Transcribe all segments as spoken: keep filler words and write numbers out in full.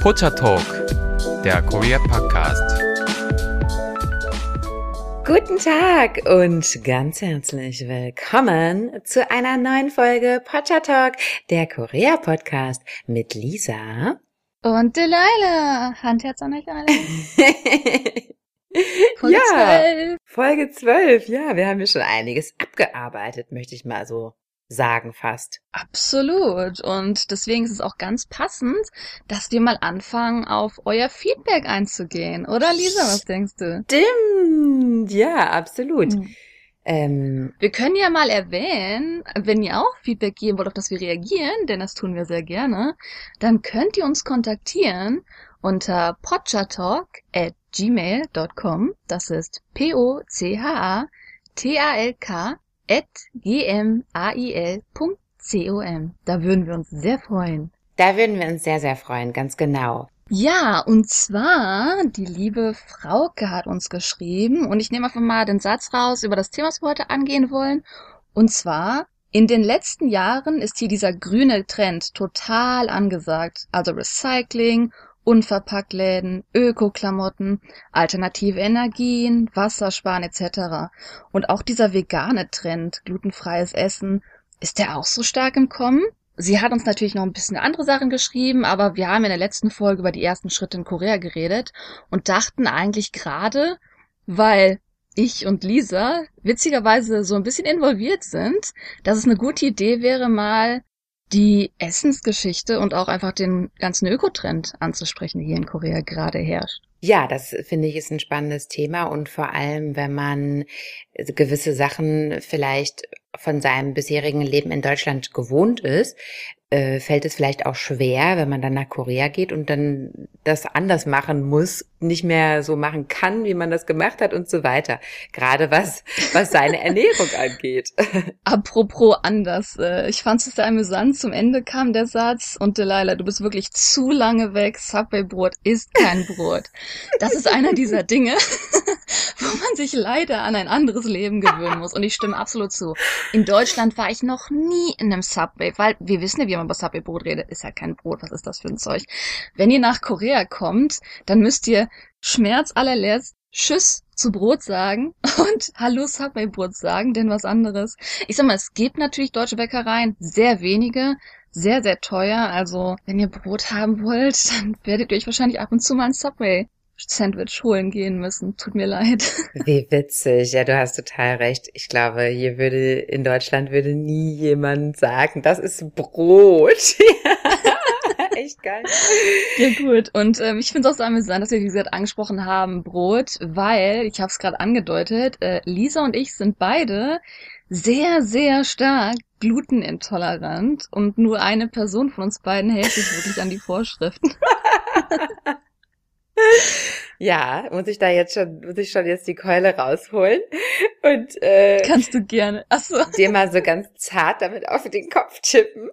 Pocha Talk, der Korea Podcast. Guten Tag und ganz herzlich willkommen zu einer neuen Folge Pocha Talk, der Korea Podcast mit Lisa und Delilah. Handherz an euch alle. Folge ja, zwölf. Folge zwölf, ja, wir haben hier schon einiges abgearbeitet, möchte ich mal so sagen fast. Absolut. Und deswegen ist es auch ganz passend, dass wir mal anfangen, auf euer Feedback einzugehen. Oder Lisa, was denkst du? Stimmt. Ja, absolut. Hm. Ähm, wir können ja mal erwähnen, wenn ihr auch Feedback geben wollt, auf das wir reagieren, denn das tun wir sehr gerne, dann könnt ihr uns kontaktieren unter pochatalk at gmail dot com. Das ist P O C H A T A L K at gmail dot com. Da würden wir uns sehr freuen. Da würden wir uns sehr, sehr freuen, ganz genau. Ja, und zwar, die liebe Frauke hat uns geschrieben, und ich nehme einfach mal den Satz raus über das Thema, was wir heute angehen wollen. Und zwar, in den letzten Jahren ist hier dieser grüne Trend total angesagt. Also Recycling, Unverpacktläden, Öko-Klamotten, alternative Energien, Wassersparen et cetera. Und auch dieser vegane Trend, glutenfreies Essen, ist der auch so stark im Kommen? Sie hat uns natürlich noch ein bisschen andere Sachen geschrieben, aber wir haben in der letzten Folge über die ersten Schritte in Korea geredet und dachten eigentlich gerade, weil ich und Lisa witzigerweise so ein bisschen involviert sind, dass es eine gute Idee wäre, mal die Essensgeschichte und auch einfach den ganzen Ökotrend anzusprechen, der hier in Korea gerade herrscht. Ja, das finde ich ist ein spannendes Thema und vor allem, wenn man gewisse Sachen vielleicht von seinem bisherigen Leben in Deutschland gewohnt ist, äh, fällt es vielleicht auch schwer, wenn man dann nach Korea geht und dann das anders machen muss, nicht mehr so machen kann, wie man das gemacht hat und so weiter. Gerade was was seine Ernährung angeht. Apropos anders. Äh, ich fand es sehr amüsant. Zum Ende kam der Satz, und Delilah, du bist wirklich zu lange weg. Subway-Brot ist kein Brot. Das ist einer dieser Dinge, wo man sich leider an ein anderes Leben gewöhnen muss. Und ich stimme absolut zu. In Deutschland war ich noch nie in einem Subway, weil wir wissen ja, wie man über Subway-Brot redet. Ist ja kein Brot, was ist das für ein Zeug? Wenn ihr nach Korea kommt, dann müsst ihr Schmerz allerletzt Tschüss zu Brot sagen und Hallo Subway-Brot sagen, denn was anderes. Ich sag mal, es gibt natürlich deutsche Bäckereien, sehr wenige, sehr, sehr teuer. Also, wenn ihr Brot haben wollt, dann werdet ihr euch wahrscheinlich ab und zu mal ein Subway Sandwich holen gehen müssen. Tut mir leid. Wie witzig. Ja, du hast total recht. Ich glaube, hier würde, in Deutschland würde nie jemand sagen, das ist Brot. Echt geil. Ja gut. Und ähm, ich finde es auch so amüsant, dass wir, wie gesagt, angesprochen haben, Brot, weil, ich habe es gerade angedeutet, äh, Lisa und ich sind beide sehr, sehr stark glutenintolerant und nur eine Person von uns beiden hält sich wirklich an die Vorschriften. Ja, muss ich da jetzt schon, muss ich schon jetzt die Keule rausholen und äh, kannst du gerne. Achso. Dir mal so ganz zart damit auf den Kopf tippen,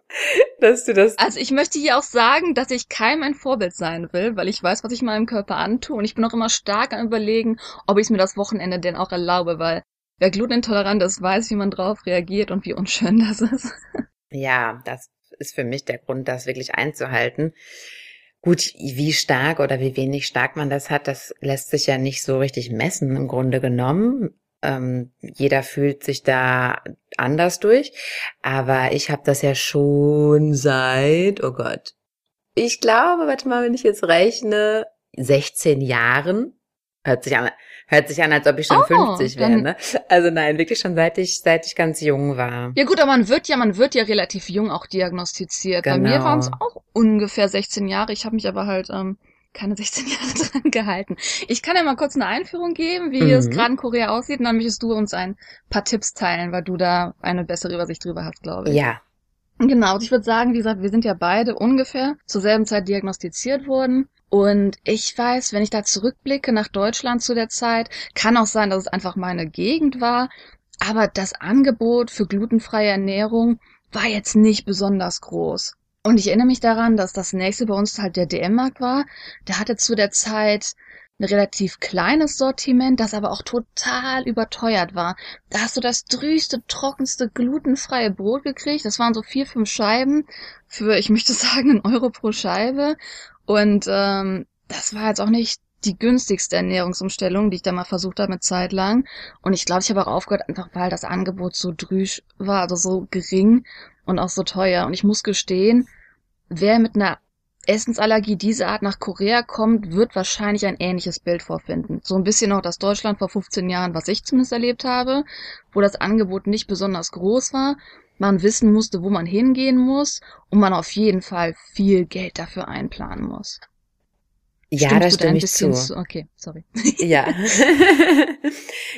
dass du das. Also ich möchte hier auch sagen, dass ich keinem ein Vorbild sein will, weil ich weiß, was ich meinem Körper antue und ich bin auch immer stark am Überlegen, ob ich mir das Wochenende denn auch erlaube, weil wer glutenintolerant ist, weiß, wie man drauf reagiert und wie unschön das ist. Ja, das ist für mich der Grund, das wirklich einzuhalten. Gut, wie stark oder wie wenig stark man das hat, das lässt sich ja nicht so richtig messen im Grunde genommen. Ähm, jeder fühlt sich da anders durch, aber ich habe das ja schon seit, oh Gott, ich glaube, warte mal, wenn ich jetzt rechne, sechzehn Jahren. Hört sich an, hört sich an, als ob ich schon oh, fünfzig wäre, ne? Also nein, wirklich schon seit ich, seit ich ganz jung war. Ja gut, aber man wird ja, man wird ja relativ jung auch diagnostiziert. Genau. Bei mir waren es auch ungefähr sechzehn Jahre. Ich habe mich aber halt ähm, keine sechzehn Jahre dran gehalten. Ich kann ja mal kurz eine Einführung geben, wie mhm. es gerade in Korea aussieht. Und dann möchtest du uns ein paar Tipps teilen, weil du da eine bessere Übersicht drüber hast, glaube ich. Ja. Genau, und ich würde sagen, wie gesagt, wir sind ja beide ungefähr zur selben Zeit diagnostiziert worden. Und ich weiß, wenn ich da zurückblicke nach Deutschland zu der Zeit, kann auch sein, dass es einfach meine Gegend war, aber das Angebot für glutenfreie Ernährung war jetzt nicht besonders groß. Und ich erinnere mich daran, dass das nächste bei uns halt der D M-Markt war. Der hatte zu der Zeit ein relativ kleines Sortiment, das aber auch total überteuert war. Da hast du das drüchste, trockenste, glutenfreie Brot gekriegt. Das waren so vier, fünf Scheiben für, ich möchte sagen, einen Euro pro Scheibe. Und ähm, das war jetzt auch nicht die günstigste Ernährungsumstellung, die ich da mal versucht habe eine Zeit lang. Und ich glaube, ich habe auch aufgehört, einfach weil das Angebot so drüsch war, also so gering und auch so teuer. Und ich muss gestehen, wer mit einer Essensallergie dieser Art nach Korea kommt, wird wahrscheinlich ein ähnliches Bild vorfinden. So ein bisschen auch das Deutschland vor fünfzehn Jahren, was ich zumindest erlebt habe, wo das Angebot nicht besonders groß war, man wissen musste, wo man hingehen muss und man auf jeden Fall viel Geld dafür einplanen muss. Ja, Stimmst da stimme da ich zu. zu. Okay, sorry. Ja.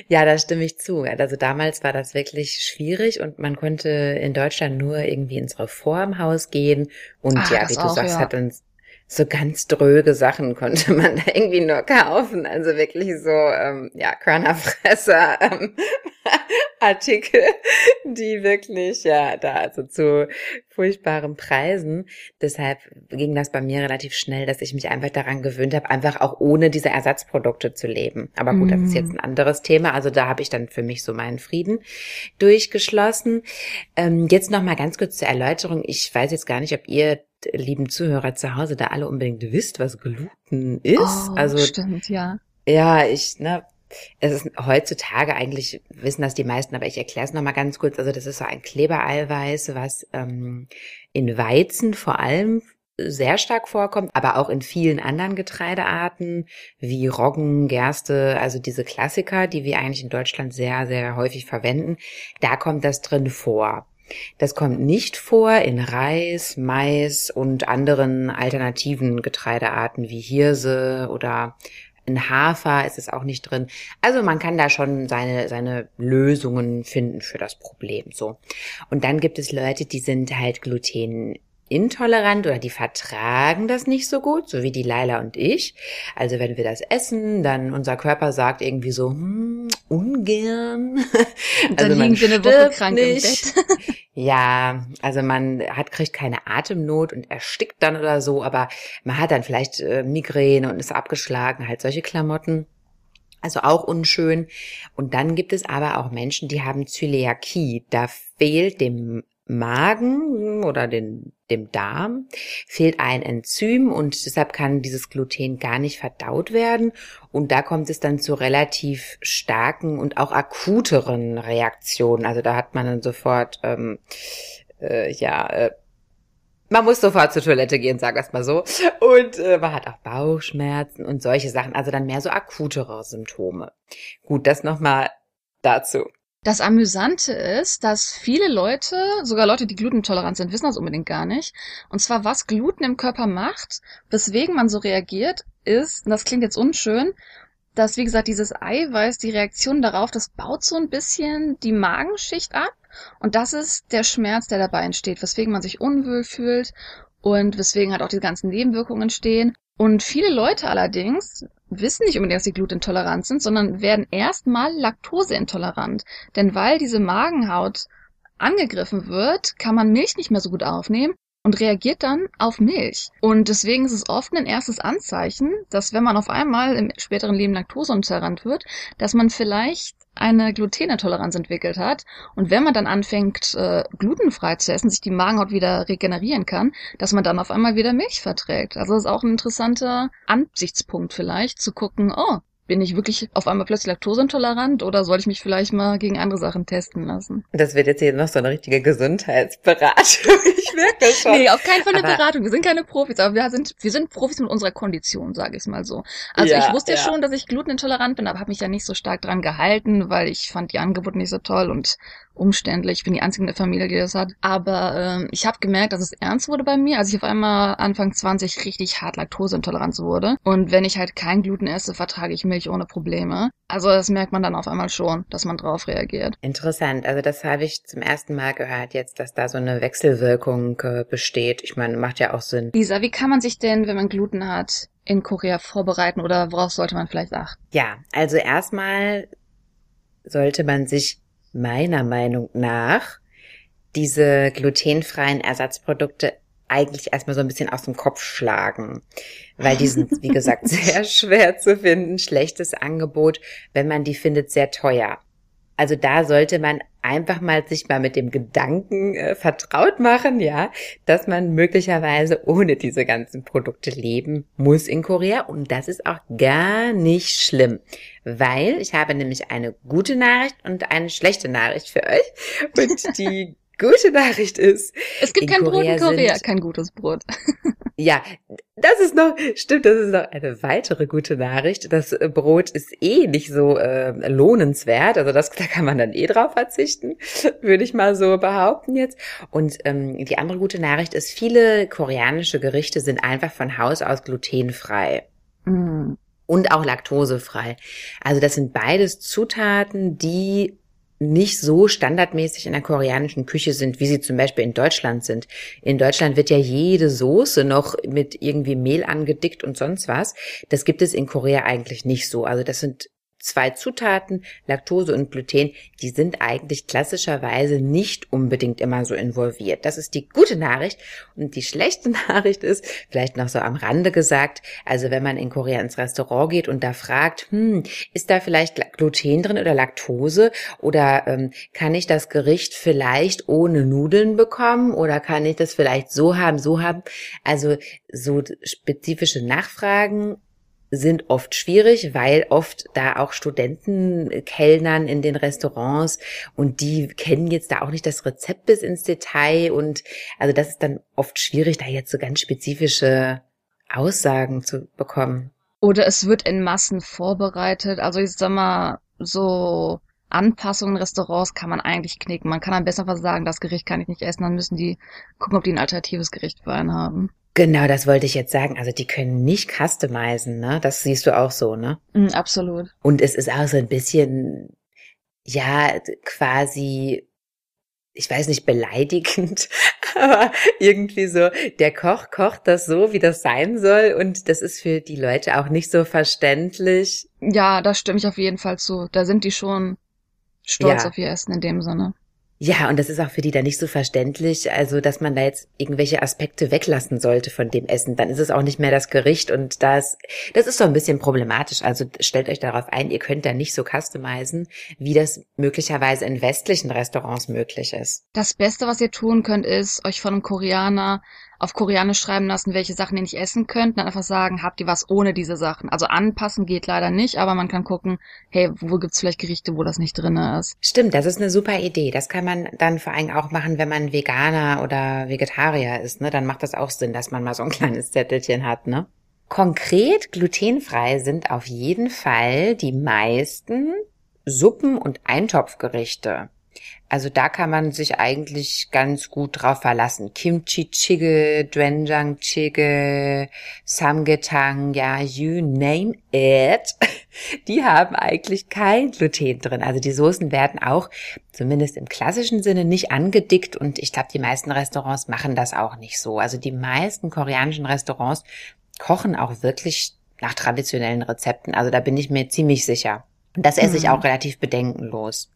Ja, da stimme ich zu. Also damals war das wirklich schwierig und man konnte in Deutschland nur irgendwie ins Reformhaus gehen und Ach, ja, wie du auch, sagst, ja. hat uns so ganz dröge Sachen konnte man da irgendwie nur kaufen. Also wirklich so, ähm, ja, Körnerfresser, ähm, Artikel, die wirklich, ja, da also zu furchtbaren Preisen. Deshalb ging das bei mir relativ schnell, dass ich mich einfach daran gewöhnt habe, einfach auch ohne diese Ersatzprodukte zu leben. Aber gut, das ist jetzt ein anderes Thema. Also da habe ich dann für mich so meinen Frieden durchgeschlossen. Ähm, jetzt nochmal ganz kurz zur Erläuterung. Ich weiß jetzt gar nicht, ob ihr lieben Zuhörer zu Hause da alle unbedingt wisst, was Gluten ist. Oh, also, stimmt, ja. Ja, ich, ne, es ist heutzutage eigentlich, wissen das die meisten, aber ich erkläre es nochmal ganz kurz. Also das ist so ein Klebereiweiß, was ähm, in Weizen vor allem sehr stark vorkommt, aber auch in vielen anderen Getreidearten wie Roggen, Gerste, also diese Klassiker, die wir eigentlich in Deutschland sehr, sehr häufig verwenden. Da kommt das drin vor. Das kommt nicht vor in Reis, Mais und anderen alternativen Getreidearten wie Hirse oder in Hafer ist es auch nicht drin. Also man kann da schon seine seine Lösungen finden für das Problem. So. Und dann gibt es Leute, die sind halt glutenintolerant oder die vertragen das nicht so gut, so wie die Laila und ich. Also wenn wir das essen, dann unser Körper sagt irgendwie so, hm, ungern. Und dann also liegen wir eine Woche krank nicht. Im Bett. Ja, also man hat kriegt keine Atemnot und erstickt dann oder so, aber man hat dann vielleicht äh, Migräne und ist abgeschlagen, halt solche Klamotten. Also auch unschön. Und dann gibt es aber auch Menschen, die haben Zöliakie. Da fehlt dem Magen oder den, dem Darm fehlt ein Enzym und deshalb kann dieses Gluten gar nicht verdaut werden und da kommt es dann zu relativ starken und auch akuteren Reaktionen. Also da hat man dann sofort, ähm, äh, ja, äh, man muss sofort zur Toilette gehen, sag erst mal so. Und äh, man hat auch Bauchschmerzen und solche Sachen, also dann mehr so akutere Symptome. Gut, das nochmal dazu. Das Amüsante ist, dass viele Leute, sogar Leute, die glutenintolerant sind, wissen das unbedingt gar nicht. Und zwar, was Gluten im Körper macht, weswegen man so reagiert, ist, und das klingt jetzt unschön, dass, wie gesagt, dieses Eiweiß, die Reaktion darauf, das baut so ein bisschen die Magenschicht ab. Und das ist der Schmerz, der dabei entsteht, weswegen man sich unwohl fühlt und weswegen halt auch die ganzen Nebenwirkungen entstehen. Und viele Leute allerdings wissen nicht unbedingt, dass sie glutenintolerant sind, sondern werden erstmal laktoseintolerant. Denn weil diese Magenhaut angegriffen wird, kann man Milch nicht mehr so gut aufnehmen und reagiert dann auf Milch. Und deswegen ist es oft ein erstes Anzeichen, dass wenn man auf einmal im späteren Leben laktoseintolerant wird, dass man vielleicht eine Glutenintoleranz entwickelt hat. Und wenn man dann anfängt, äh, glutenfrei zu essen, sich die Magenhaut wieder regenerieren kann, dass man dann auf einmal wieder Milch verträgt. Also das ist auch ein interessanter Ansichtspunkt vielleicht, zu gucken, oh, bin ich wirklich auf einmal plötzlich laktoseintolerant oder soll ich mich vielleicht mal gegen andere Sachen testen lassen? Das wird jetzt hier noch so eine richtige Gesundheitsberatung. Ich merke das schon. Nee, auf keinen Fall eine aber Beratung. Wir sind keine Profis, aber wir sind wir sind Profis mit unserer Kondition, sage ich mal so. Also ja, ich wusste ja schon, dass ich glutenintolerant bin, aber habe mich ja nicht so stark dran gehalten, weil ich fand die Angebote nicht so toll und umständlich. Ich bin die einzige in der Familie, die das hat. Aber äh, ich habe gemerkt, dass es ernst wurde bei mir, als ich auf einmal Anfang zwanzig richtig hart laktoseintolerant wurde. Und wenn ich halt kein Gluten esse, vertrage ich Milch ohne Probleme. Also das merkt man dann auf einmal schon, dass man drauf reagiert. Interessant. Also das habe ich zum ersten Mal gehört jetzt, dass da so eine Wechselwirkung äh, besteht. Ich meine, macht ja auch Sinn. Lisa, wie kann man sich denn, wenn man Gluten hat, in Korea vorbereiten oder worauf sollte man vielleicht achten? Ja, also erstmal sollte man sich meiner Meinung nach diese glutenfreien Ersatzprodukte eigentlich erstmal so ein bisschen aus dem Kopf schlagen, weil die sind, wie gesagt, sehr schwer zu finden, schlechtes Angebot, wenn man die findet, sehr teuer. Also da sollte man einfach mal sich mal mit dem Gedanken äh, vertraut machen, ja, dass man möglicherweise ohne diese ganzen Produkte leben muss in Korea. Und das ist auch gar nicht schlimm, weil ich habe nämlich eine gute Nachricht und eine schlechte Nachricht für euch. Und die gute Nachricht ist, es gibt kein Brot in Korea, kein gutes Brot. Ja, das ist noch, stimmt, das ist noch eine weitere gute Nachricht. Das Brot ist eh nicht so äh, lohnenswert, also das, da kann man dann eh drauf verzichten, würde ich mal so behaupten jetzt. Und ähm, die andere gute Nachricht ist, viele koreanische Gerichte sind einfach von Haus aus glutenfrei. Mm. Und auch laktosefrei. Also das sind beides Zutaten, die nicht so standardmäßig in der koreanischen Küche sind, wie sie zum Beispiel in Deutschland sind. In Deutschland wird ja jede Soße noch mit irgendwie Mehl angedickt und sonst was. Das gibt es in Korea eigentlich nicht so. Also das sind zwei Zutaten, Laktose und Gluten, die sind eigentlich klassischerweise nicht unbedingt immer so involviert. Das ist die gute Nachricht. Und die schlechte Nachricht ist, vielleicht noch so am Rande gesagt, also wenn man in Korea ins Restaurant geht und da fragt, hm, ist da vielleicht Gluten drin oder Laktose? Oder ähm, kann ich das Gericht vielleicht ohne Nudeln bekommen? Oder kann ich das vielleicht so haben, so haben? Also so spezifische Nachfragen sind oft schwierig, weil oft da auch Studenten kellnern in den Restaurants und die kennen jetzt da auch nicht das Rezept bis ins Detail und also das ist dann oft schwierig, da jetzt so ganz spezifische Aussagen zu bekommen. Oder es wird in Massen vorbereitet, also ich sag mal, so Anpassungen in Restaurants kann man eigentlich knicken. Man kann am besten einfach sagen, das Gericht kann ich nicht essen, dann müssen die gucken, ob die ein alternatives Gericht für einen haben. Genau, das wollte ich jetzt sagen. Also die können nicht customizen, ne? Das siehst du auch so, ne? Mm, absolut. Und es ist auch so ein bisschen, ja, quasi, ich weiß nicht, beleidigend, aber irgendwie so, der Koch kocht das so, wie das sein soll und das ist für die Leute auch nicht so verständlich. Ja, da stimme ich auf jeden Fall zu. Da sind die schon stolz ja auf ihr Essen in dem Sinne. Ja, und das ist auch für die dann nicht so verständlich, also dass man da jetzt irgendwelche Aspekte weglassen sollte von dem Essen, dann ist es auch nicht mehr das Gericht und das das ist so ein bisschen problematisch, also stellt euch darauf ein, ihr könnt da nicht so customizen, wie das möglicherweise in westlichen Restaurants möglich ist. Das Beste, was ihr tun könnt, ist, euch von einem Koreaner auf Koreanisch schreiben lassen, welche Sachen ihr nicht essen könnt, dann einfach sagen, habt ihr was ohne diese Sachen? Also anpassen geht leider nicht, aber man kann gucken, hey, wo gibt's vielleicht Gerichte, wo das nicht drin ist? Stimmt, das ist eine super Idee. Das kann man dann vor allem auch machen, wenn man Veganer oder Vegetarier ist, ne? Dann macht das auch Sinn, dass man mal so ein kleines Zettelchen hat, ne? Konkret glutenfrei sind auf jeden Fall die meisten Suppen- und Eintopfgerichte. Also da kann man sich eigentlich ganz gut drauf verlassen. Kimchi Jjigae, Doenjang Jjigae, Samgyetang, ja, you name it. Die haben eigentlich kein Gluten drin. Also die Soßen werden auch, zumindest im klassischen Sinne, nicht angedickt. Und ich glaube, die meisten Restaurants machen das auch nicht so. Also die meisten koreanischen Restaurants kochen auch wirklich nach traditionellen Rezepten. Also da bin ich mir ziemlich sicher. Und das esse ich auch relativ bedenkenlos.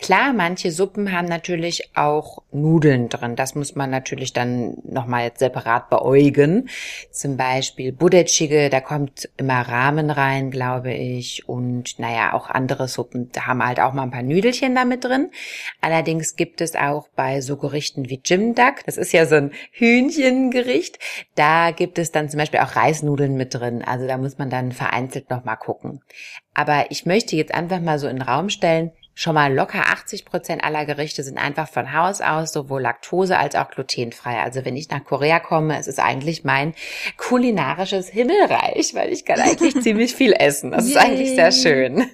Klar, manche Suppen haben natürlich auch Nudeln drin. Das muss man natürlich dann nochmal jetzt separat beäugen. Zum Beispiel Budetschige, da kommt immer Ramen rein, glaube ich. Und naja, auch andere Suppen, da haben halt auch mal ein paar Nüdelchen da mit drin. Allerdings gibt es auch bei so Gerichten wie Jjimdak, das ist ja so ein Hühnchengericht, da gibt es dann zum Beispiel auch Reisnudeln mit drin. Also da muss man dann vereinzelt nochmal gucken. Aber ich möchte jetzt einfach mal so in den Raum stellen, schon mal locker achtzig Prozent aller Gerichte sind einfach von Haus aus sowohl Laktose als auch glutenfrei. Also wenn ich nach Korea komme, es ist eigentlich mein kulinarisches Himmelreich, weil ich kann eigentlich ziemlich viel essen. Das Yay. Ist eigentlich sehr schön.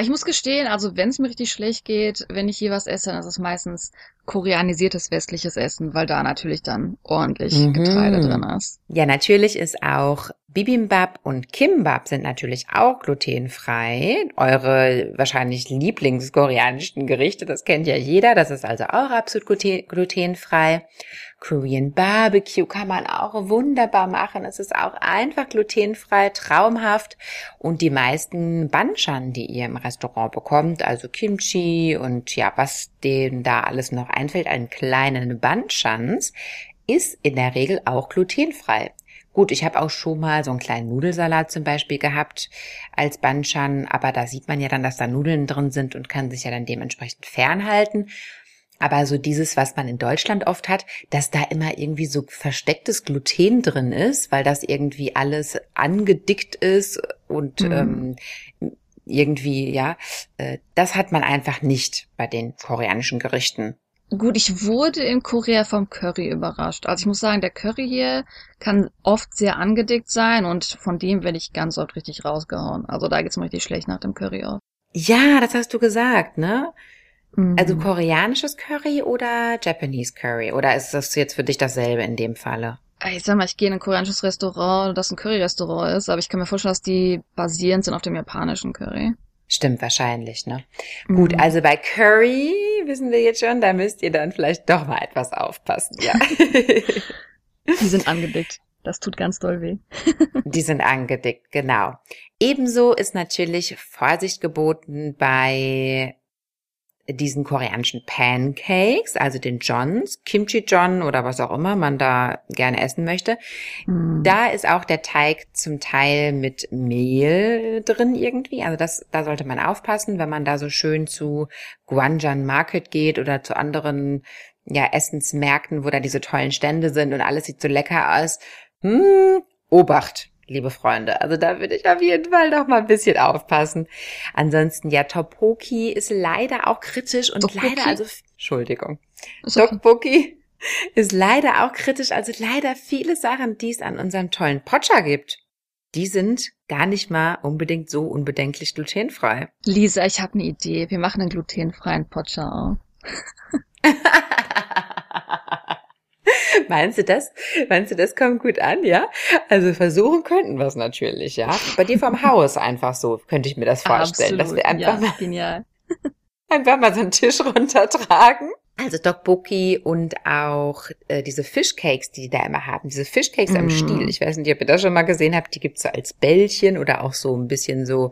Ich muss gestehen, also wenn es mir richtig schlecht geht, wenn ich hier was esse, dann ist es meistens koreanisiertes westliches Essen, weil da natürlich dann ordentlich mhm. Getreide drin ist. Ja, natürlich ist auch Bibimbap und Kimbap sind natürlich auch glutenfrei. Eure wahrscheinlich lieblingskoreanischen Gerichte, das kennt ja jeder, das ist also auch absolut gluten- glutenfrei. Korean Barbecue kann man auch wunderbar machen. Es ist auch einfach glutenfrei, traumhaft. Und die meisten Banchan, die ihr im Restaurant bekommt, also Kimchi und ja, was denen da alles noch einfällt, einen kleinen Banchans, ist in der Regel auch glutenfrei. Gut, ich habe auch schon mal so einen kleinen Nudelsalat zum Beispiel gehabt als Banchan, aber da sieht man ja dann, dass da Nudeln drin sind und kann sich ja dann dementsprechend fernhalten. Aber so dieses, was man in Deutschland oft hat, dass da immer irgendwie so verstecktes Gluten drin ist, weil das irgendwie alles angedickt ist und mhm. ähm, irgendwie, ja, äh, das hat man einfach nicht bei den koreanischen Gerichten. Gut, ich wurde in Korea vom Curry überrascht. Also ich muss sagen, der Curry hier kann oft sehr angedickt sein und von dem werde ich ganz oft richtig rausgehauen. Also da geht's mir richtig schlecht nach dem Curry auf. Ja, das hast du gesagt, ne? Also koreanisches Curry oder Japanese Curry? Oder ist das jetzt für dich dasselbe in dem Falle? Ich sag mal, ich gehe in ein koreanisches Restaurant, das ein Curry-Restaurant ist, aber ich kann mir vorstellen, dass die basierend sind auf dem japanischen Curry. Stimmt, wahrscheinlich, ne? Mhm. Gut, also bei Curry wissen wir jetzt schon, da müsst ihr dann vielleicht doch mal etwas aufpassen, ja. Die sind angedickt. Das tut ganz doll weh. Die sind angedickt, genau. Ebenso ist natürlich Vorsicht geboten bei diesen koreanischen Pancakes, also den Johns, Kimchi John oder was auch immer man da gerne essen möchte. Mm. Da ist auch der Teig zum Teil mit Mehl drin irgendwie. Also das, da sollte man aufpassen, wenn man da so schön zu Gwangjang Market geht oder zu anderen, ja, Essensmärkten, wo da diese tollen Stände sind und alles sieht so lecker aus. Hm, Obacht, liebe Freunde. Also da würde ich auf jeden Fall noch mal ein bisschen aufpassen. Ansonsten, ja, Tteokbokki ist leider auch kritisch und Tteokbokki? leider, also, Entschuldigung. Tteokbokki ist leider auch kritisch, also leider viele Sachen, die es an unserem tollen Pocha gibt, die sind gar nicht mal unbedingt so unbedenklich glutenfrei. Lisa, ich habe eine Idee. Wir machen einen glutenfreien Pocha auf. Meinst du das? Meinst du, das kommt gut an, ja? Also versuchen könnten wir es natürlich, ja. Bei dir vom Haus einfach so, könnte ich mir das vorstellen. Absolut, dass wir einfach, ja, mal, genial. Einfach mal so einen Tisch runtertragen. Also Tteokbokki und auch äh, diese Fishcakes, die die da immer haben. Diese Fishcakes mm. am Stiel. Ich weiß nicht, ob ihr das schon mal gesehen habt. Die gibt's so als Bällchen oder auch so ein bisschen so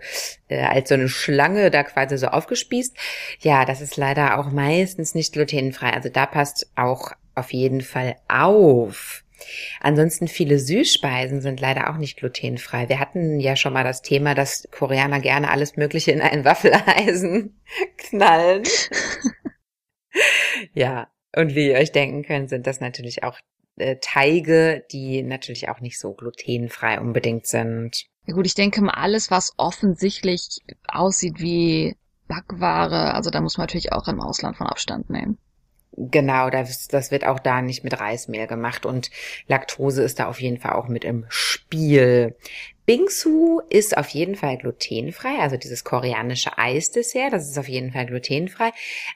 äh, als so eine Schlange da quasi so aufgespießt. Ja, das ist leider auch meistens nicht glutenfrei. Also da passt auch auf jeden Fall auf. Ansonsten viele Süßspeisen sind leider auch nicht glutenfrei. Wir hatten ja schon mal das Thema, dass Koreaner gerne alles Mögliche in ein Waffeleisen knallen. Ja, und wie ihr euch denken könnt, sind das natürlich auch äh, Teige, die natürlich auch nicht so glutenfrei unbedingt sind. Ja gut, ich denke mal, alles, was offensichtlich aussieht wie Backware, also da muss man natürlich auch im Ausland von Abstand nehmen. Genau, das, das wird auch da nicht mit Reismehl gemacht und Laktose ist da auf jeden Fall auch mit im Spiel. Bingsu ist auf jeden Fall glutenfrei, also dieses koreanische Eisdessert, das ist auf jeden Fall glutenfrei,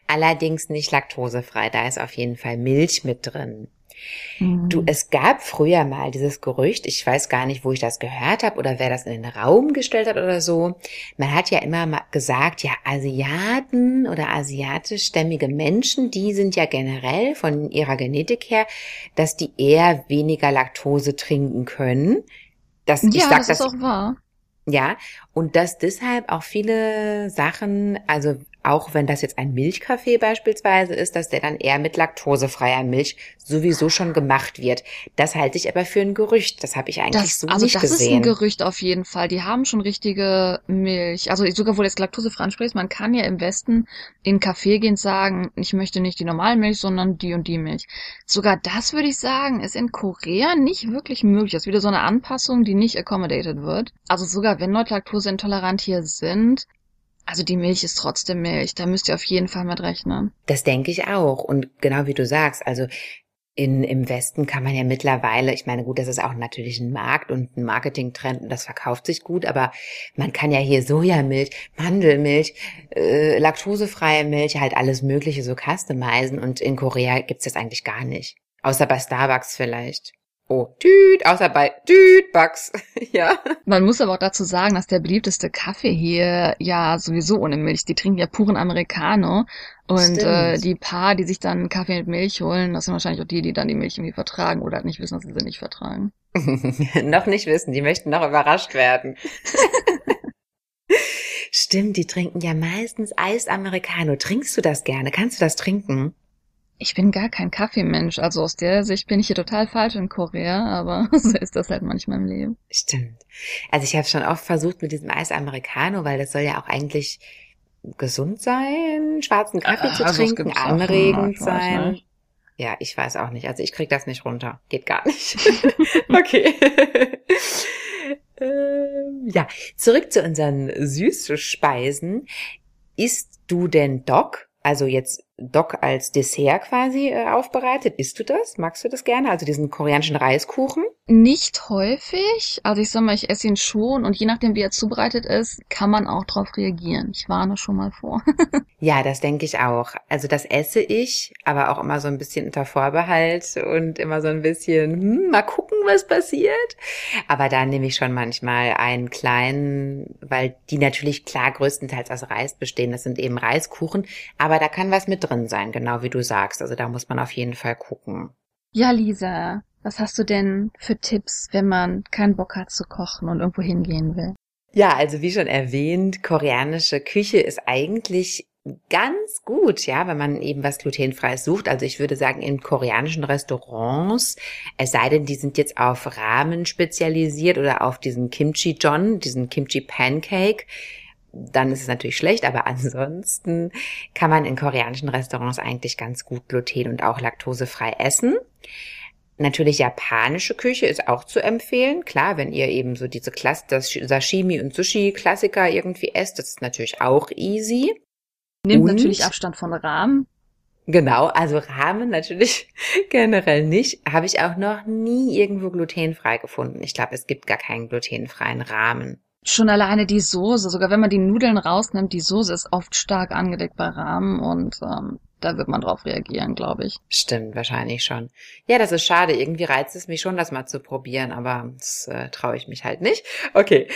allerdings nicht laktosefrei, da ist auf jeden Fall Milch mit drin. Mhm. Du, es gab früher mal dieses Gerücht, ich weiß gar nicht, wo ich das gehört habe oder wer das in den Raum gestellt hat oder so. Man hat ja immer mal gesagt, ja, Asiaten oder asiatischstämmige Menschen, die sind ja generell von ihrer Genetik her, dass die eher weniger Laktose trinken können. Das, ja, ich sag, das ist das, auch wahr. Ja, und dass deshalb auch viele Sachen, also auch wenn das jetzt ein Milchkaffee beispielsweise ist, dass der dann eher mit laktosefreier Milch sowieso schon gemacht wird. Das halte ich aber für ein Gerücht. Das habe ich eigentlich das, so also nicht gesehen. Also das ist ein Gerücht auf jeden Fall. Die haben schon richtige Milch. Also sogar, wo du jetzt laktosefrei ansprichst, man kann ja im Westen in einen Kaffee gehen und sagen, ich möchte nicht die normale Milch, sondern die und die Milch. Sogar das, würde ich sagen, ist in Korea nicht wirklich möglich. Das ist wieder so eine Anpassung, die nicht accommodated wird. Also sogar wenn Leute laktoseintolerant hier sind, also die Milch ist trotzdem Milch, da müsst ihr auf jeden Fall mit rechnen. Das denke ich auch und genau wie du sagst, also in im Westen kann man ja mittlerweile, ich meine gut, das ist auch natürlich ein Markt und ein Marketingtrend und das verkauft sich gut, aber man kann ja hier Sojamilch, Mandelmilch, äh, laktosefreie Milch, halt alles mögliche so customizen und in Korea gibt's das eigentlich gar nicht, außer bei Starbucks vielleicht. Oh, Tüt, außer bei Tütbugs, ja. Man muss aber auch dazu sagen, dass der beliebteste Kaffee hier ja sowieso ohne Milch, die trinken ja puren Americano. Und äh, die paar, die sich dann einen Kaffee mit Milch holen, das sind wahrscheinlich auch die, die dann die Milch irgendwie vertragen oder nicht wissen, dass sie sie nicht vertragen. Noch nicht wissen, die möchten noch überrascht werden. Stimmt, die trinken ja meistens Eis Americano. Trinkst du das gerne? Kannst du das trinken? Ich bin gar kein Kaffeemensch, also aus der Sicht bin ich hier total falsch in Korea, aber so ist das halt manchmal im Leben. Stimmt. Also ich habe schon oft versucht mit diesem Eis Americano, weil das soll ja auch eigentlich gesund sein, schwarzen Kaffee äh, zu also trinken, anregend sein. Ja, ich weiß auch nicht. Also ich krieg das nicht runter. Geht gar nicht. Okay. ähm, ja, zurück zu unseren Süßspeisen. Isst du denn Dok? Also jetzt Dok als Dessert quasi äh, aufbereitet. Isst du das? Magst du das gerne? Also diesen koreanischen Reiskuchen? Nicht häufig. Also ich sag mal, ich esse ihn schon. Und je nachdem, wie er zubereitet ist, kann man auch drauf reagieren. Ich warne schon mal vor. Ja, das denke ich auch. Also das esse ich, aber auch immer so ein bisschen unter Vorbehalt und immer so ein bisschen, hm, mal gucken, was passiert. Aber da nehme ich schon manchmal einen kleinen, weil die natürlich klar größtenteils aus Reis bestehen. Das sind eben Reiskuchen. Aber da kann was mit drin sein, genau wie du sagst. Also da muss man auf jeden Fall gucken. Ja, Lisa, was hast du denn für Tipps, wenn man keinen Bock hat zu kochen und irgendwo hingehen will? Ja, also wie schon erwähnt, koreanische Küche ist eigentlich ganz gut, ja, wenn man eben was Glutenfreies sucht. Also ich würde sagen, in koreanischen Restaurants, es sei denn, die sind jetzt auf Ramen spezialisiert oder auf diesen Kimchi John, diesen Kimchi Pancake, dann ist es natürlich schlecht, aber ansonsten kann man in koreanischen Restaurants eigentlich ganz gut gluten- und auch laktosefrei essen. Natürlich japanische Küche ist auch zu empfehlen. Klar, wenn ihr eben so diese Klasse, das Sashimi- und Sushi-Klassiker irgendwie esst, das ist natürlich auch easy. Nimmt und natürlich Abstand von Ramen. Genau, also Ramen natürlich generell nicht. Habe ich auch noch nie irgendwo glutenfrei gefunden. Ich glaube, es gibt gar keinen glutenfreien Ramen. Schon alleine die Soße, sogar wenn man die Nudeln rausnimmt, die Soße ist oft stark angedeckt bei Ramen und ähm, da wird man drauf reagieren, glaube ich. Stimmt, wahrscheinlich schon. Ja, das ist schade. Irgendwie reizt es mich schon, das mal zu probieren, aber das äh, traue ich mich halt nicht. Okay,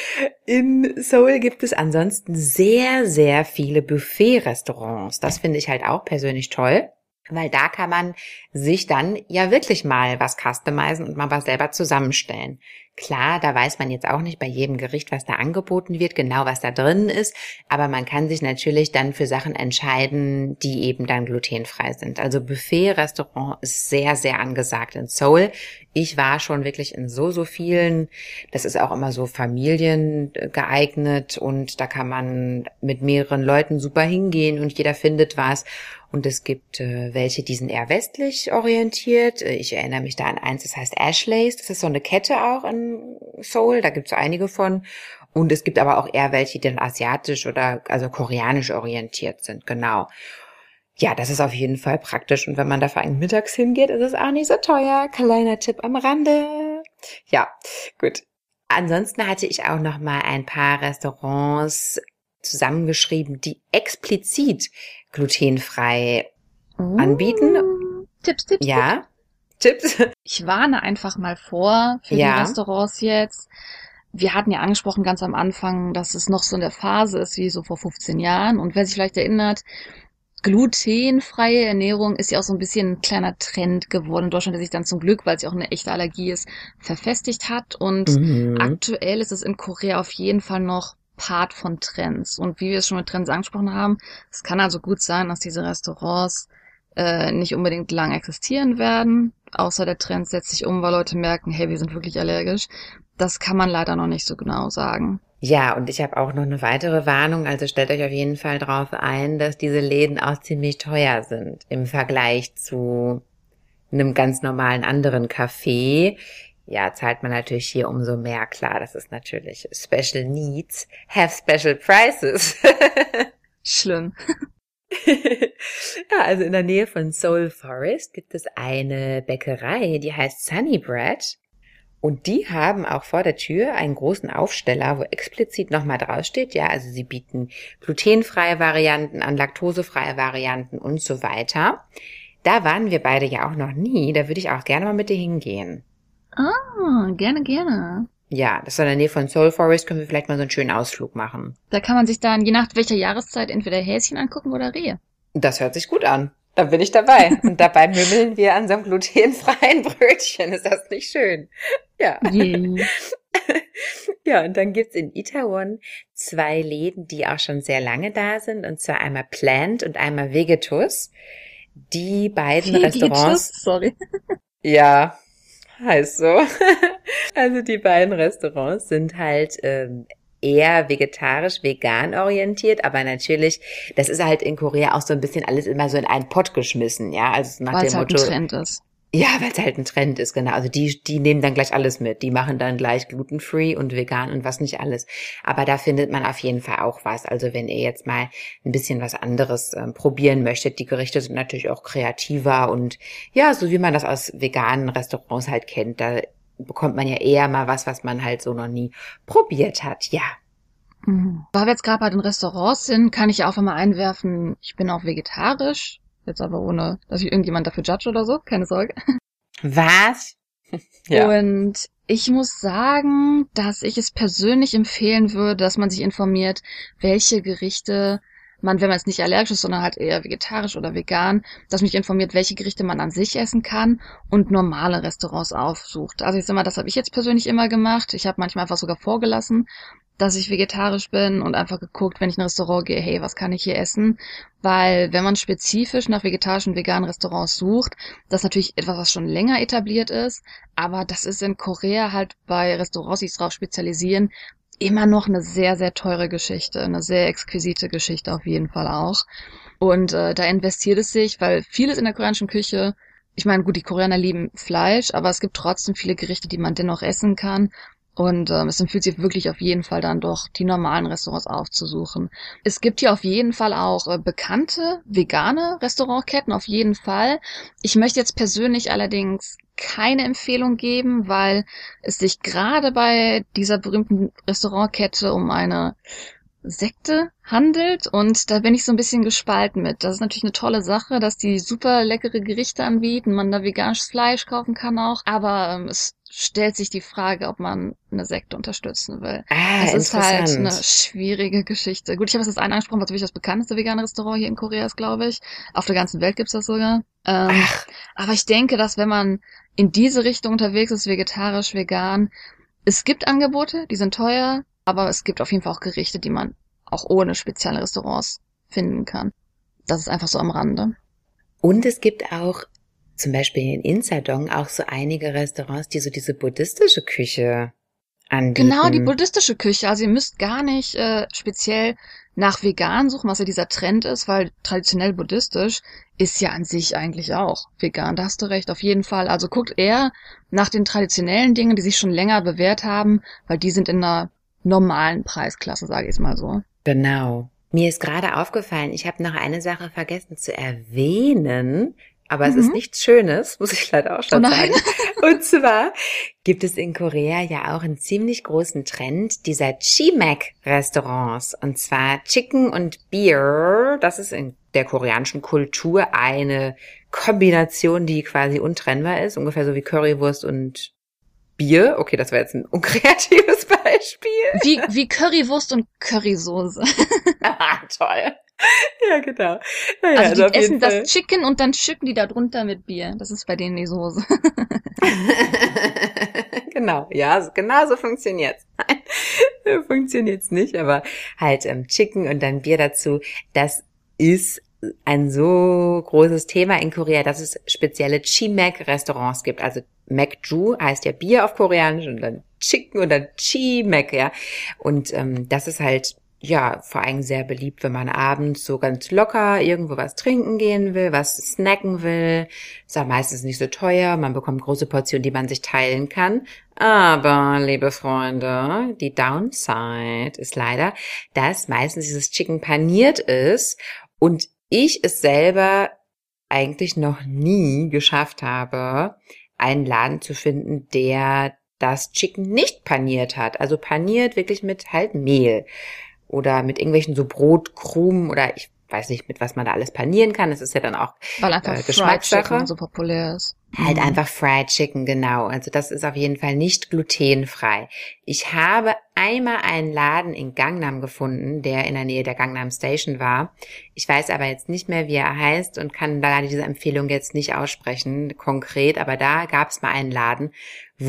in Seoul gibt es ansonsten sehr, sehr viele Buffet-Restaurants. Das finde ich halt auch persönlich toll, weil da kann man sich dann ja wirklich mal was customizen und mal was selber zusammenstellen. Klar, da weiß man jetzt auch nicht bei jedem Gericht, was da angeboten wird, genau was da drin ist, aber man kann sich natürlich dann für Sachen entscheiden, die eben dann glutenfrei sind. Also Buffet-Restaurant ist sehr, sehr angesagt in Seoul. Ich war schon wirklich in so, so vielen, das ist auch immer so familiengeeignet und da kann man mit mehreren Leuten super hingehen und jeder findet was. Und es gibt äh, welche, die sind eher westlich orientiert. Ich erinnere mich da an eins, das heißt Ashley's. Das ist so eine Kette auch in Seoul. Da gibt es einige von. Und es gibt aber auch eher welche, die dann asiatisch oder also koreanisch orientiert sind. Genau. Ja, das ist auf jeden Fall praktisch. Und wenn man da vor allem mittags hingeht, ist es auch nicht so teuer. Kleiner Tipp am Rande. Ja, gut. Ansonsten hatte ich auch noch mal ein paar Restaurants zusammengeschrieben, die explizit glutenfrei oh. anbieten. Tipps, Tipps, ja. Tipps. Tipps. Ich warne einfach mal vor für ja. die Restaurants jetzt. Wir hatten ja angesprochen ganz am Anfang, dass es noch so in der Phase ist wie so vor fünfzehn Jahren. Und wer sich vielleicht erinnert, glutenfreie Ernährung ist ja auch so ein bisschen ein kleiner Trend geworden in Deutschland, der sich dann zum Glück, weil es ja auch eine echte Allergie ist, verfestigt hat. Und mhm. aktuell ist es in Korea auf jeden Fall noch Part von Trends. Und wie wir es schon mit Trends angesprochen haben, es kann also gut sein, dass diese Restaurants äh, nicht unbedingt lang existieren werden, außer der Trend setzt sich um, weil Leute merken, hey, wir sind wirklich allergisch. Das kann man leider noch nicht so genau sagen. Ja, und ich habe auch noch eine weitere Warnung, also stellt euch auf jeden Fall drauf ein, dass diese Läden auch ziemlich teuer sind im Vergleich zu einem ganz normalen anderen Café. Ja, zahlt man natürlich hier umso mehr. Klar, das ist natürlich Special Needs have special prices. Schlimm. Ja, also in der Nähe von Seoul Forest gibt es eine Bäckerei, die heißt Sunny Bread. Und die haben auch vor der Tür einen großen Aufsteller, wo explizit nochmal draufsteht. Ja, also sie bieten glutenfreie Varianten an, laktosefreie Varianten und so weiter. Da waren wir beide ja auch noch nie. Da würde ich auch gerne mal mit dir hingehen. Ah, gerne, gerne. Ja, das ist in der Nähe von Seoul Forest, können wir vielleicht mal so einen schönen Ausflug machen. Da kann man sich dann, je nach welcher Jahreszeit, entweder Häschen angucken oder Rehe. Das hört sich gut an. Da bin ich dabei. Und dabei mümmeln wir an so einem glutenfreien Brötchen. Ist das nicht schön? Ja. Yeah. Ja, und dann gibt's in Itaewon zwei Läden, die auch schon sehr lange da sind. Und zwar einmal Plant und einmal Vegetus. die beiden Restaurants... Sorry. Ja, heißt so. Also die beiden Restaurants sind halt ähm, eher vegetarisch, vegan orientiert, aber natürlich, das ist halt in Korea auch so ein bisschen alles immer so in einen Pott geschmissen, ja, also nach dem Motto... Weil es halt ein Trend ist. Ja, weil es halt ein Trend ist, genau. Also die die nehmen dann gleich alles mit. Die machen dann gleich glutenfrei und vegan und was nicht alles. Aber da findet man auf jeden Fall auch was. Also wenn ihr jetzt mal ein bisschen was anderes äh, probieren möchtet, die Gerichte sind natürlich auch kreativer und ja, so wie man das aus veganen Restaurants halt kennt, da bekommt man ja eher mal was, was man halt so noch nie probiert hat, ja. Mhm. Weil wir jetzt gerade bei den Restaurants sind, kann ich auch einmal einwerfen, ich bin auch vegetarisch. Jetzt aber ohne, dass ich irgendjemand dafür judge oder so. Keine Sorge. Was? Ja. Und ich muss sagen, dass ich es persönlich empfehlen würde, dass man sich informiert, welche Gerichte man, wenn man jetzt nicht allergisch ist, sondern halt eher vegetarisch oder vegan, dass man sich informiert, welche Gerichte man an sich essen kann und normale Restaurants aufsucht. Also ich sag mal, das habe ich jetzt persönlich immer gemacht. Ich habe manchmal einfach sogar vorgelassen, dass ich vegetarisch bin und einfach geguckt, wenn ich in ein Restaurant gehe, hey, was kann ich hier essen? Weil wenn man spezifisch nach vegetarischen, veganen Restaurants sucht, das ist natürlich etwas, was schon länger etabliert ist, aber das ist in Korea halt bei Restaurants, die sich darauf spezialisieren, immer noch eine sehr, sehr teure Geschichte, eine sehr exquisite Geschichte auf jeden Fall auch. Und äh, da investiert es sich, weil vieles in der koreanischen Küche, ich meine, gut, die Koreaner lieben Fleisch, aber es gibt trotzdem viele Gerichte, die man dennoch essen kann. Und ähm, es empfiehlt sich wirklich auf jeden Fall dann doch, die normalen Restaurants aufzusuchen. Es gibt hier auf jeden Fall auch äh, bekannte vegane Restaurantketten, auf jeden Fall. Ich möchte jetzt persönlich allerdings keine Empfehlung geben, weil es sich gerade bei dieser berühmten Restaurantkette um eine Sekte handelt und da bin ich so ein bisschen gespalten mit. Das ist natürlich eine tolle Sache, dass die super leckere Gerichte anbieten, man da veganisches Fleisch kaufen kann auch, aber ähm, es stellt sich die Frage, ob man eine Sekte unterstützen will. Ah, das ist halt eine schwierige Geschichte. Gut, ich habe es jetzt einen angesprochen, was wirklich das bekannteste vegane Restaurant hier in Korea ist, glaube ich. Auf der ganzen Welt gibt's das sogar. Ähm, Ach. Aber ich denke, dass wenn man in diese Richtung unterwegs ist, vegetarisch, vegan, es gibt Angebote, die sind teuer, aber es gibt auf jeden Fall auch Gerichte, die man auch ohne spezielle Restaurants finden kann. Das ist einfach so am Rande. Und es gibt auch zum Beispiel in Insadong auch so einige Restaurants, die so diese buddhistische Küche anbieten. Genau, die buddhistische Küche. Also ihr müsst gar nicht äh, speziell nach vegan suchen, was ja dieser Trend ist, weil traditionell buddhistisch ist ja an sich eigentlich auch vegan. Da hast du recht, auf jeden Fall. Also guckt eher nach den traditionellen Dingen, die sich schon länger bewährt haben, weil die sind in einer normalen Preisklasse, sage ich es mal so. Genau. Mir ist gerade aufgefallen, ich habe noch eine Sache vergessen zu erwähnen, aber mhm. es ist nichts Schönes, muss ich leider auch schon oh sagen. Und zwar gibt es in Korea ja auch einen ziemlich großen Trend dieser Chimaek-Restaurants. Und zwar Chicken und Beer. Das ist in der koreanischen Kultur eine Kombination, die quasi untrennbar ist. Ungefähr so wie Currywurst und Bier. Okay, das war jetzt ein unkreatives Beispiel. Wie, wie Currywurst und Currysoße. Ah, toll. Ja, genau. Naja, also die also essen das Chicken und dann schicken die da drunter mit Bier. Das ist bei denen die Soße. Genau, ja, genau so funktioniert's. Nein, funktioniert's nicht, aber halt ähm, Chicken und dann Bier dazu, das ist ein so großes Thema in Korea, dass es spezielle Chimaek-Restaurants gibt. Also Mac-Ju heißt ja Bier auf Koreanisch und dann Chicken und dann Chimaek, ja. Und ähm, das ist halt, ja, vor allem sehr beliebt, wenn man abends so ganz locker irgendwo was trinken gehen will, was snacken will. Ist ja meistens nicht so teuer, man bekommt große Portionen, die man sich teilen kann. Aber, liebe Freunde, die Downside ist leider, dass meistens dieses Chicken paniert ist und ich es selber eigentlich noch nie geschafft habe, einen Laden zu finden, der das Chicken nicht paniert hat. Also paniert wirklich mit halt Mehl oder mit irgendwelchen so Brotkrumen oder ich weiß nicht, mit was man da alles panieren kann. Das ist ja dann auch weil einfach äh, Geschmackssache. Fried Chicken so populär ist. Halt mhm. einfach Fried Chicken, genau. Also das ist auf jeden Fall nicht glutenfrei. Ich habe einmal einen Laden in Gangnam gefunden, der in der Nähe der Gangnam Station war. Ich weiß aber jetzt nicht mehr, wie er heißt und kann da diese Empfehlung jetzt nicht aussprechen, konkret. Aber da gab es mal einen Laden,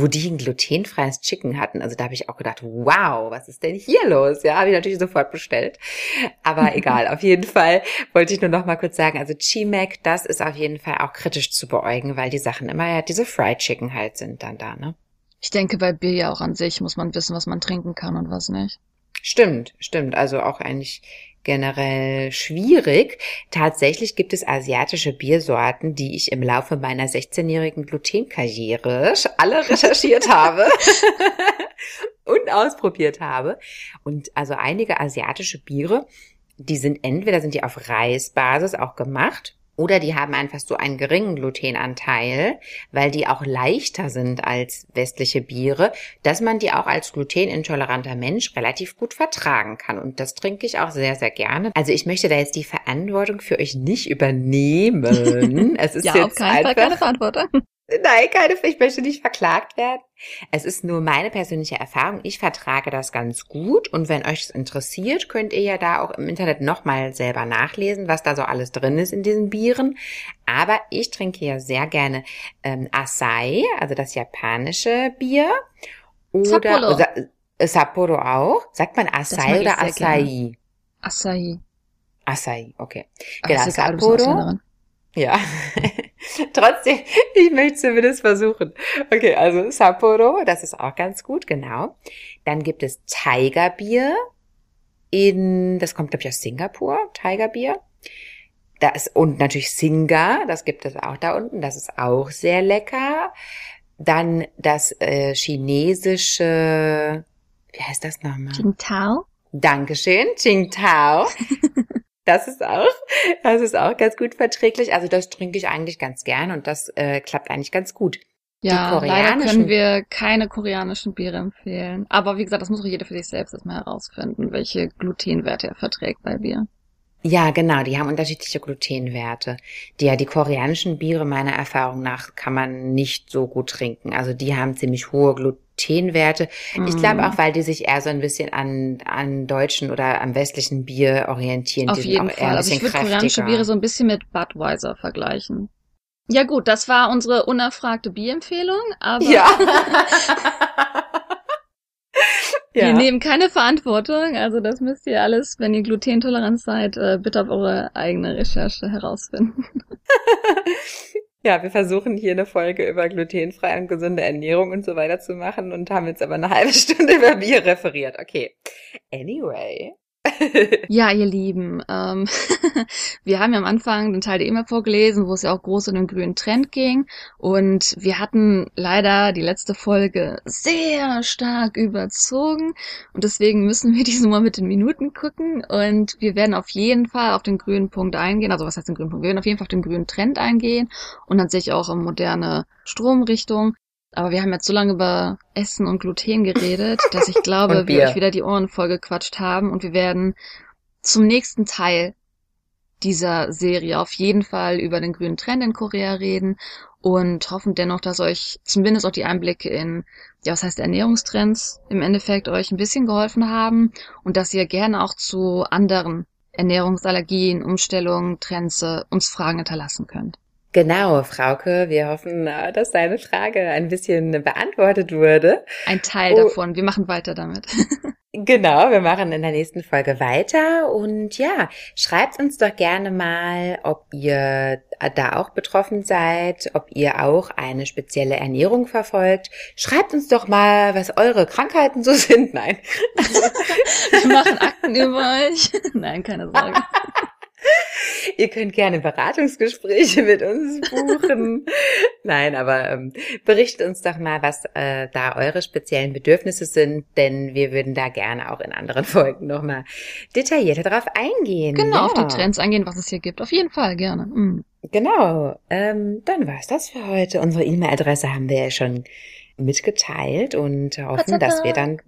wo die ein glutenfreies Chicken hatten. Also da habe ich auch gedacht, wow, was ist denn hier los? Ja, habe ich natürlich sofort bestellt. Aber egal, auf jeden Fall wollte ich nur noch mal kurz sagen, also Chimaek, das ist auf jeden Fall auch kritisch zu beäugen, weil die Sachen immer ja diese Fried Chicken halt sind dann da, ne? Ich denke, bei Bier ja auch an sich muss man wissen, was man trinken kann und was nicht. Stimmt, stimmt. Also auch eigentlich generell schwierig. Tatsächlich gibt es asiatische Biersorten, die ich im Laufe meiner sechzehnjährigen Glutenkarriere alle recherchiert habe und ausprobiert habe. Und also einige asiatische Biere, die sind entweder sind die auf Reisbasis auch gemacht oder die haben einfach so einen geringen Glutenanteil, weil die auch leichter sind als westliche Biere, dass man die auch als glutenintoleranter Mensch relativ gut vertragen kann. Und das trinke ich auch sehr, sehr gerne. Also ich möchte da jetzt die Verantwortung für euch nicht übernehmen. Es ist ja, jetzt auf keinen einfach Fall keine Verantwortung. Nein, keine, ich möchte nicht verklagt werden. Es ist nur meine persönliche Erfahrung. Ich vertrage das ganz gut. Und wenn euch das interessiert, könnt ihr ja da auch im Internet nochmal selber nachlesen, was da so alles drin ist in diesen Bieren. Aber ich trinke ja sehr gerne ähm, Asahi, also das japanische Bier. Oder Sapporo. Sa- Sapporo auch. Sagt man Asahi oder Asahi? Asahi. Asahi, okay. Ach, genau, Sapporo. Ja, trotzdem, ich möchte zumindest versuchen. Okay, also Sapporo, das ist auch ganz gut, genau. Dann gibt es Tigerbier in, das kommt, glaube ich, aus Singapur, Tigerbier. Das, und natürlich Singa, das gibt es auch da unten, das ist auch sehr lecker. Dann das äh, chinesische, wie heißt das nochmal? Qingtao. Dankeschön, Qingtao. Das ist auch, das ist auch ganz gut verträglich. Also das trinke ich eigentlich ganz gern und das äh, klappt eigentlich ganz gut. Ja, leider können wir keine koreanischen Biere empfehlen. Aber wie gesagt, das muss auch jeder für sich selbst erstmal herausfinden, welche Glutenwerte er verträgt bei Bier. Ja, genau, die haben unterschiedliche Glutenwerte. Die ja, die koreanischen Biere meiner Erfahrung nach kann man nicht so gut trinken. Also die haben ziemlich hohe Gluten. Glutenwerte. Mm. Ich glaube auch, weil die sich eher so ein bisschen an an deutschen oder am westlichen Bier orientieren. Auf die jeden sind auch Fall. Eher also ich würde koreanische Biere so ein bisschen mit Budweiser vergleichen. Ja gut, das war unsere unerfragte Bierempfehlung, aber ja. Wir ja. nehmen keine Verantwortung, also das müsst ihr alles, wenn ihr glutenintolerant seid, bitte auf eure eigene Recherche herausfinden. Ja, wir versuchen hier eine Folge über glutenfrei und gesunde Ernährung und so weiter zu machen und haben jetzt aber eine halbe Stunde über Bier referiert. Okay. Anyway. Ja, ihr Lieben, ähm, wir haben ja am Anfang den Teil der E-Mail vorgelesen, wo es ja auch groß um den grünen Trend ging. Und wir hatten leider die letzte Folge sehr stark überzogen. Und deswegen müssen wir diesmal mit den Minuten gucken. Und wir werden auf jeden Fall auf den grünen Punkt eingehen. Also was heißt den grünen Punkt? Wir werden auf jeden Fall auf den grünen Trend eingehen. Und dann sehe ich auch in moderne Stromrichtung. Aber wir haben jetzt so lange über Essen und Gluten geredet, dass ich glaube, wir euch wieder die Ohren vollgequatscht haben. Und wir werden zum nächsten Teil dieser Serie auf jeden Fall über den grünen Trend in Korea reden. Und hoffen dennoch, dass euch zumindest auch die Einblicke in, ja, was heißt Ernährungstrends im Endeffekt euch ein bisschen geholfen haben. Und dass ihr gerne auch zu anderen Ernährungsallergien, Umstellungen, Trends uns Fragen hinterlassen könnt. Genau, Frauke, wir hoffen, dass deine Frage ein bisschen beantwortet wurde. Ein Teil oh. davon, wir machen weiter damit. Genau, wir machen in der nächsten Folge weiter und ja, schreibt uns doch gerne mal, ob ihr da auch betroffen seid, ob ihr auch eine spezielle Ernährung verfolgt. Schreibt uns doch mal, was eure Krankheiten so sind. Nein. Wir machen Akten über euch. Nein, keine Sorge. Ihr könnt gerne Beratungsgespräche mit uns buchen. Nein, aber ähm, berichtet uns doch mal, was äh, da eure speziellen Bedürfnisse sind, denn wir würden da gerne auch in anderen Folgen nochmal detaillierter drauf eingehen. Genau, ja. Auf die Trends eingehen, was es hier gibt. Auf jeden Fall gerne. Mhm. Genau, ähm, dann war's das für heute. Unsere E-Mail-Adresse haben wir ja schon mitgeteilt und hoffen, dass wir dann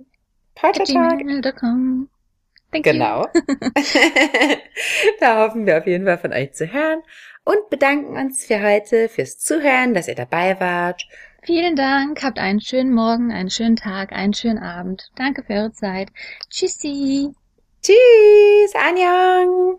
Pocha Talk. Thank genau. Da hoffen wir auf jeden Fall von euch zu hören und bedanken uns für heute fürs Zuhören, dass ihr dabei wart. Vielen Dank, habt einen schönen Morgen, einen schönen Tag, einen schönen Abend. Danke für eure Zeit. Tschüssi. Tschüss, Annyeong.